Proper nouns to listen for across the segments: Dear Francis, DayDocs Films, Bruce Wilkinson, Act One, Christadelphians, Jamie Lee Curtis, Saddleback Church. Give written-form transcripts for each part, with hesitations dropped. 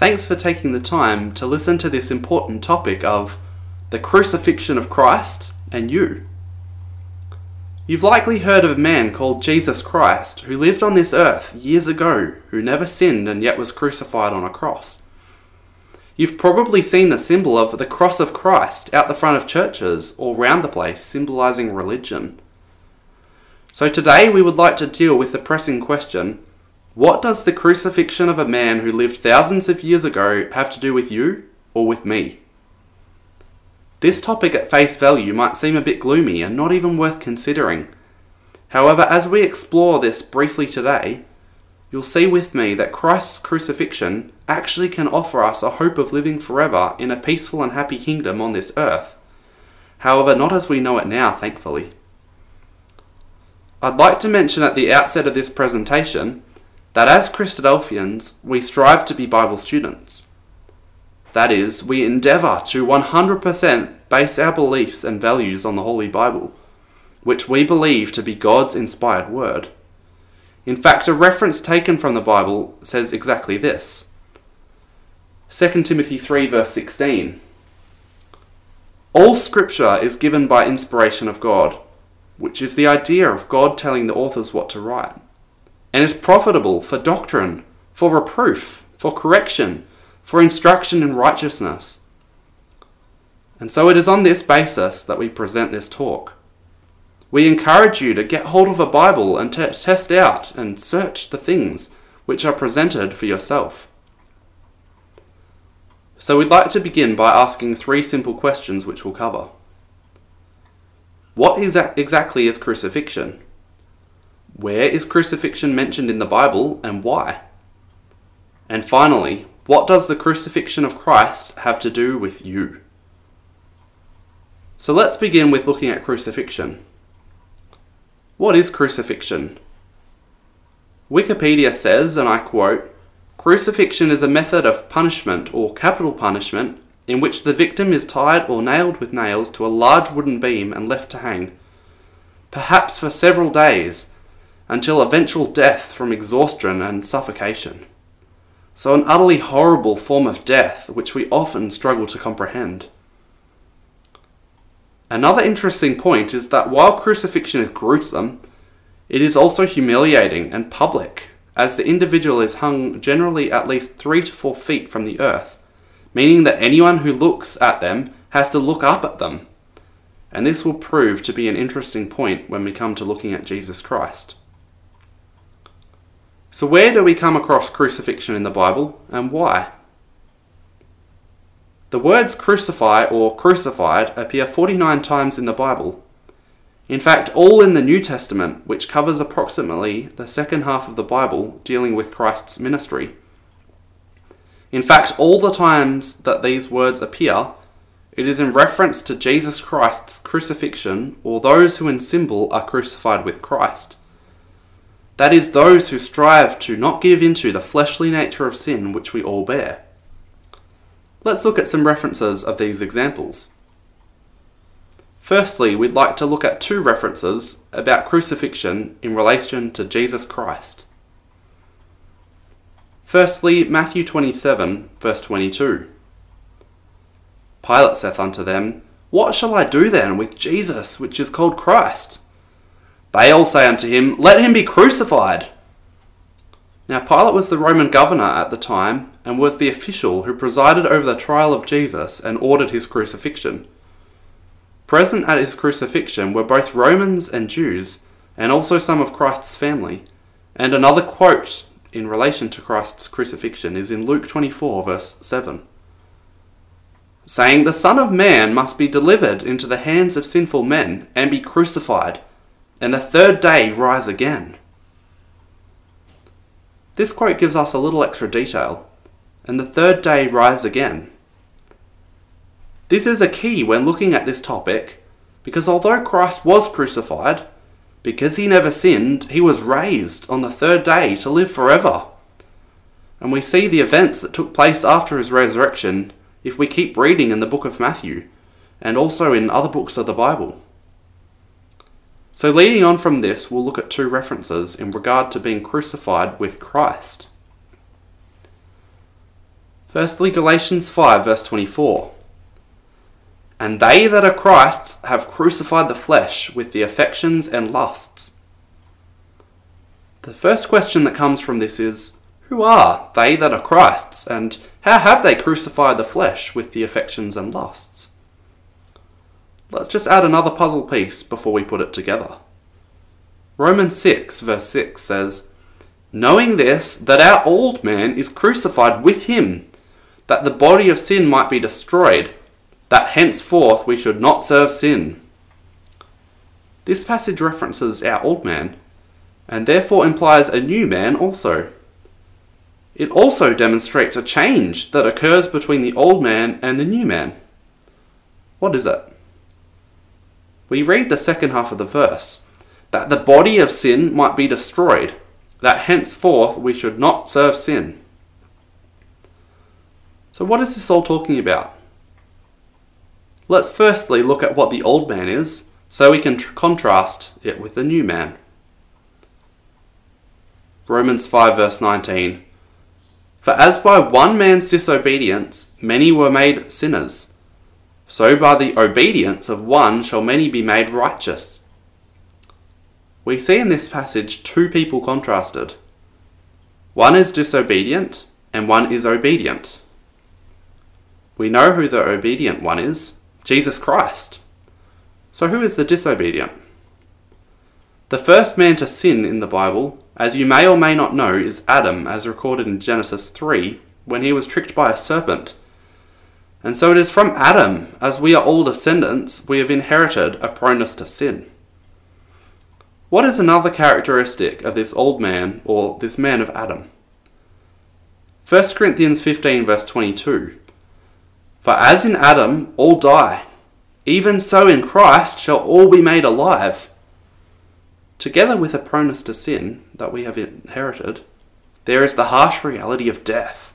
Thanks for taking the time to listen to this important topic of the crucifixion of Christ and you. You've likely heard of a man called Jesus Christ who lived on this earth years ago, who never sinned and yet was crucified on a cross. You've probably seen the symbol of the cross of Christ out the front of churches or round the place, symbolizing religion. So today we would like to deal with the pressing question, what does the crucifixion of a man who lived thousands of years ago have to do with you or with me? This topic at face value might seem a bit gloomy and not even worth considering. However, as we explore this briefly today, you'll see with me that Christ's crucifixion actually can offer us a hope of living forever in a peaceful and happy kingdom on this earth. However, not as we know it now, thankfully. I'd like to mention at the outset of this presentation that as Christadelphians, we strive to be Bible students. That is, we endeavour to 100% base our beliefs and values on the Holy Bible, which we believe to be God's inspired word. In fact, a reference taken from the Bible says exactly this. 2 Timothy 3 verse 16. All scripture is given by inspiration of God, which is the idea of God telling the authors what to write, and is profitable for doctrine, for reproof, for correction, for instruction in righteousness. And so it is on this basis that we present this talk. We encourage you to get hold of a Bible and to test out and search the things which are presented for yourself. So we'd like to begin by asking three simple questions which we'll cover. What exactly is crucifixion? Where is crucifixion mentioned in the Bible and why? And finally, what does the crucifixion of Christ have to do with you? So let's begin with looking at crucifixion. What is crucifixion? Wikipedia says, and I quote, "Crucifixion is a method of punishment or capital punishment in which the victim is tied or nailed with nails to a large wooden beam and left to hang, perhaps for several days, until eventual death from exhaustion and suffocation." So an utterly horrible form of death which we often struggle to comprehend. Another interesting point is that while crucifixion is gruesome, it is also humiliating and public, as the individual is hung generally at least 3 to 4 feet from the earth, meaning that anyone who looks at them has to look up at them. And this will prove to be an interesting point when we come to looking at Jesus Christ. So where do we come across crucifixion in the Bible and why? The words crucify or crucified appear 49 times in the Bible. In fact, all in the New Testament, which covers approximately the second half of the Bible dealing with Christ's ministry. In fact, all the times that these words appear, it is in reference to Jesus Christ's crucifixion or those who in symbol are crucified with Christ. That is, those who strive to not give in to the fleshly nature of sin which we all bear. Let's look at some references of these examples. Firstly, we'd like to look at two references about crucifixion in relation to Jesus Christ. Firstly, Matthew 27, verse 22. Pilate saith unto them, "What shall I do then with Jesus, which is called Christ? They all say unto him, Let him be crucified." Now Pilate was the Roman governor at the time, and was the official who presided over the trial of Jesus and ordered his crucifixion. Present at his crucifixion were both Romans and Jews, and also some of Christ's family. And another quote in relation to Christ's crucifixion is in Luke 24 verse 7, saying, "The Son of Man must be delivered into the hands of sinful men, and be crucified, and the third day rise again." This quote gives us a little extra detail. "And the third day rise again." This is a key when looking at this topic, because although Christ was crucified, because he never sinned, he was raised on the third day to live forever. And we see the events that took place after his resurrection if we keep reading in the book of Matthew, and also in other books of the Bible. So leading on from this, we'll look at two references in regard to being crucified with Christ. Firstly, Galatians 5, verse 24. And they that are Christ's have crucified the flesh with the affections and lusts. The first question that comes from this is, who are they that are Christ's, and how have they crucified the flesh with the affections and lusts? Let's just add another puzzle piece before we put it together. Romans 6, verse 6 says, knowing this, that our old man is crucified with him, that the body of sin might be destroyed, that henceforth we should not serve sin. This passage references our old man, and therefore implies a new man also. It also demonstrates a change that occurs between the old man and the new man. What is it? We read the second half of the verse, that the body of sin might be destroyed, that henceforth we should not serve sin. So what is this all talking about? Let's firstly look at what the old man is, so we can contrast it with the new man. Romans 5 verse 19. For as by one man's disobedience many were made sinners, so by the obedience of one shall many be made righteous. We see in this passage two people contrasted. One is disobedient and one is obedient. We know who the obedient one is, Jesus Christ. So who is the disobedient? The first man to sin in the Bible, as you may or may not know, is Adam, as recorded in Genesis 3, when he was tricked by a serpent. And so it is from Adam, as we are all descendants, we have inherited a proneness to sin. What is another characteristic of this old man, or this man of Adam? 1 Corinthians 15 verse 22. For as in Adam all die, even so in Christ shall all be made alive. Together with a proneness to sin that we have inherited, there is the harsh reality of death.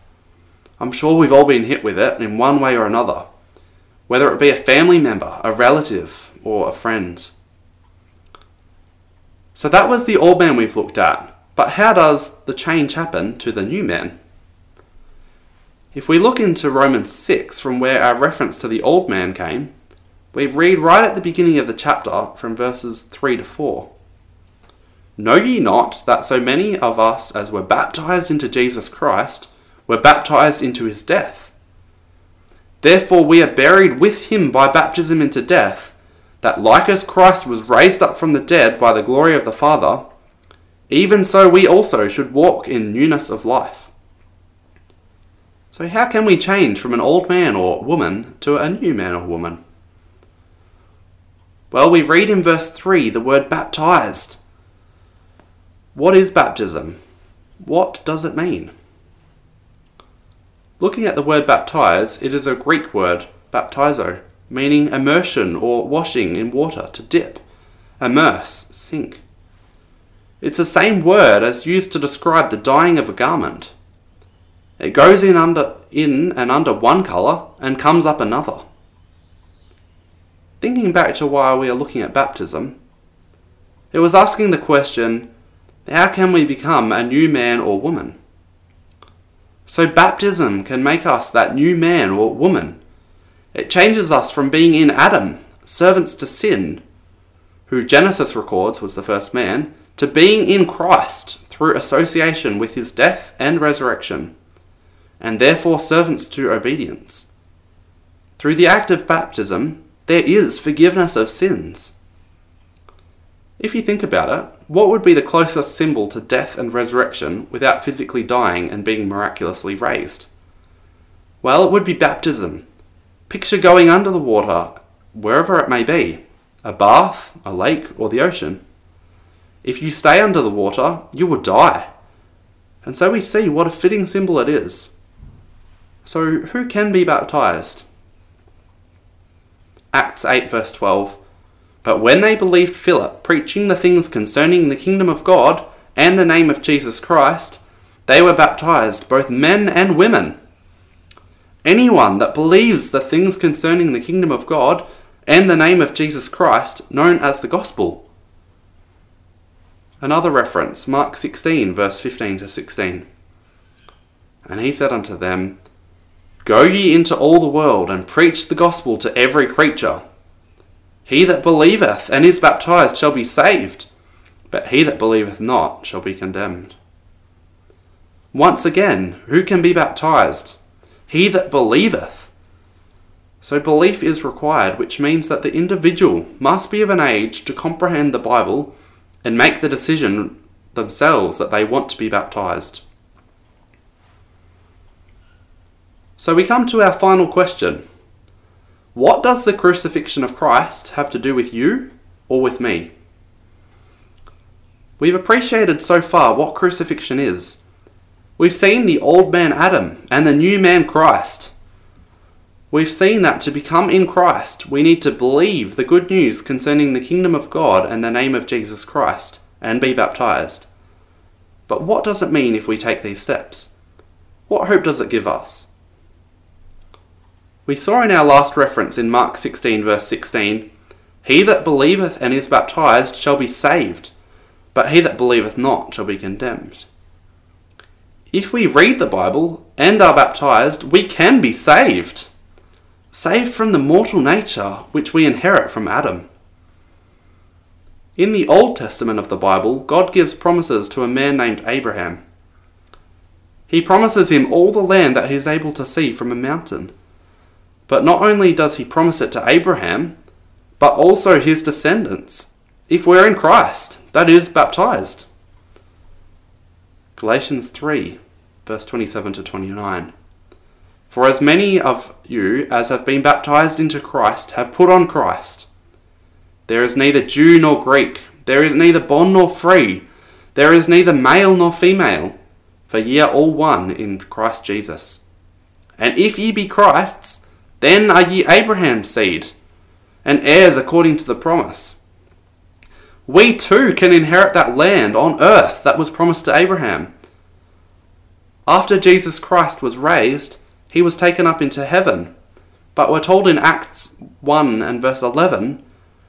I'm sure we've all been hit with it in one way or another, whether it be a family member, a relative, or a friend. So that was the old man we've looked at, but how does the change happen to the new man? If we look into Romans 6, from where our reference to the old man came, we read right at the beginning of the chapter from verses 3 to 4. Know ye not that so many of us as were baptized into Jesus Christ were baptized into his death? Therefore we are buried with him by baptism into death, that like as Christ was raised up from the dead by the glory of the Father, even so we also should walk in newness of life. So how can we change from an old man or woman to a new man or woman? Well, we read in verse 3 the word baptized. What is baptism? What does it mean? Looking at the word baptize, it is a Greek word, baptizo, meaning immersion or washing in water, to dip, immerse, sink. It's the same word as used to describe the dyeing of a garment. It goes in and under one colour and comes up another. Thinking back to why we are looking at baptism, it was asking the question, how can we become a new man or woman? So baptism can make us that new man or woman. It changes us from being in Adam, servants to sin, who Genesis records was the first man, to being in Christ through association with his death and resurrection, and therefore servants to obedience. Through the act of baptism, there is forgiveness of sins. If you think about it, what would be the closest symbol to death and resurrection without physically dying and being miraculously raised? Well, it would be baptism. Picture going under the water, wherever it may be, a bath, a lake, or the ocean. If you stay under the water, you will die. And so we see what a fitting symbol it is. So who can be baptized? Acts 8 verse 12. But when they believed Philip, preaching the things concerning the kingdom of God and the name of Jesus Christ, they were baptized, both men and women. Anyone that believes the things concerning the kingdom of God and the name of Jesus Christ, known as the gospel. Another reference, Mark 16, verse 15 to 16. And he said unto them, Go ye into all the world, and preach the gospel to every creature. He that believeth and is baptized shall be saved, but he that believeth not shall be condemned. Once again, who can be baptized? He that believeth. So belief is required, which means that the individual must be of an age to comprehend the Bible and make the decision themselves that they want to be baptized. So we come to our final question. What does the crucifixion of Christ have to do with you or with me? We've appreciated so far what crucifixion is. We've seen the old man Adam and the new man Christ. We've seen that to become in Christ, we need to believe the good news concerning the kingdom of God and the name of Jesus Christ and be baptized. But what does it mean if we take these steps? What hope does it give us? We saw in our last reference in Mark 16 verse 16, "He that believeth and is baptized shall be saved, but he that believeth not shall be condemned." If we read the Bible and are baptized, we can be saved. Saved from the mortal nature which we inherit from Adam. In the Old Testament of the Bible, God gives promises to a man named Abraham. He promises him all the land that he is able to see from a mountain. But not only does he promise it to Abraham, but also his descendants, if we're in Christ, that is, baptized. Galatians 3, verse 27 to 29. For as many of you as have been baptized into Christ have put on Christ. There is neither Jew nor Greek, there is neither bond nor free, there is neither male nor female, for ye are all one in Christ Jesus. And if ye be Christ's, then are ye Abraham's seed, and heirs according to the promise. We too can inherit that land on earth that was promised to Abraham. After Jesus Christ was raised, he was taken up into heaven. But we're told in Acts 1 and verse 11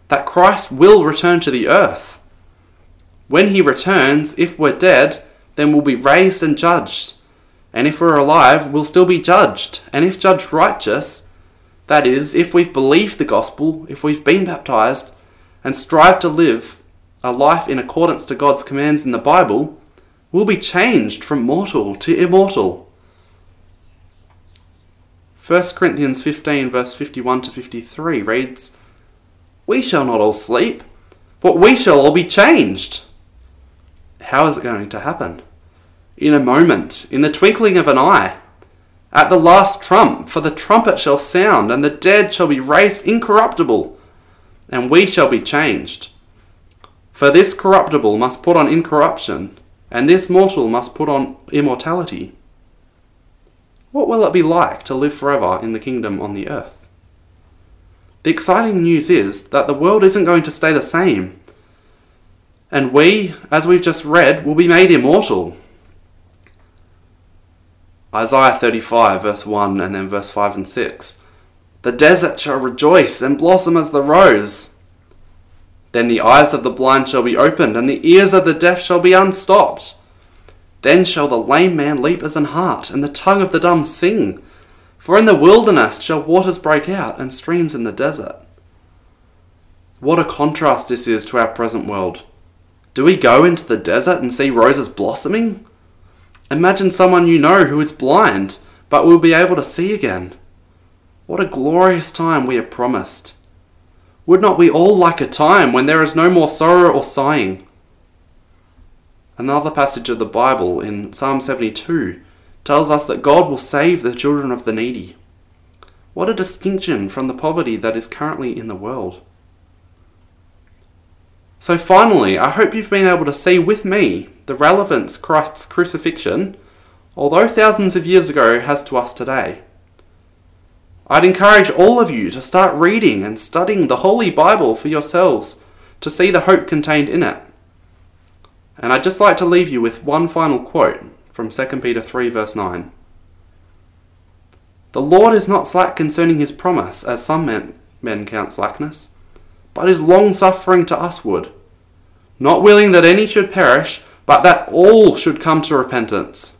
that Christ will return to the earth. When he returns, if we're dead, then we'll be raised and judged. And if we're alive, we'll still be judged. And if judged righteous, that is, if we've believed the gospel, if we've been baptized, and strive to live a life in accordance to God's commands in the Bible, we'll be changed from mortal to immortal. 1 Corinthians 15 verse 51 to 53 reads, "We shall not all sleep, but we shall all be changed." How is it going to happen? In a moment, in the twinkling of an eye. At the last trump, for the trumpet shall sound, and the dead shall be raised incorruptible, and we shall be changed. For this corruptible must put on incorruption, and this mortal must put on immortality. What will it be like to live forever in the kingdom on the earth? The exciting news is that the world isn't going to stay the same, and we, as we've just read, will be made immortal. Isaiah 35 verse 1 and then verse 5 and 6. "The desert shall rejoice and blossom as the rose. Then the eyes of the blind shall be opened, and the ears of the deaf shall be unstopped. Then shall the lame man leap as an hart, and the tongue of the dumb sing. For in the wilderness shall waters break out, and streams in the desert." What a contrast this is to our present world. Do we go into the desert and see roses blossoming? Imagine someone you know who is blind, but will be able to see again. What a glorious time we are promised. Would not we all like a time when there is no more sorrow or sighing? Another passage of the Bible in Psalm 72 tells us that God will save the children of the needy. What a distinction from the poverty that is currently in the world. So finally, I hope you've been able to see with me the relevance Christ's crucifixion, although thousands of years ago, has to us today. I'd encourage all of you to start reading and studying the Holy Bible for yourselves to see the hope contained in it. And I'd just like to leave you with one final quote from 2 Peter 3 verse 9. "The Lord is not slack concerning his promise, as some men count slackness, but is long-suffering to usward, not willing that any should perish, but that all should come to repentance."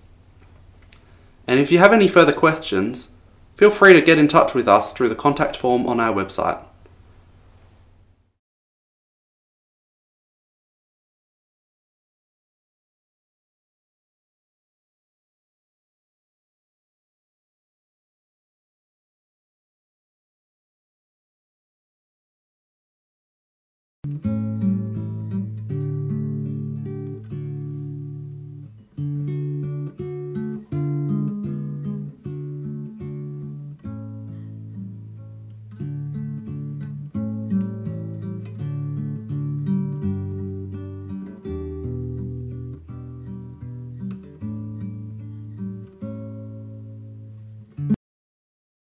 And if you have any further questions, Feel free to get in touch with us through the contact form on our website.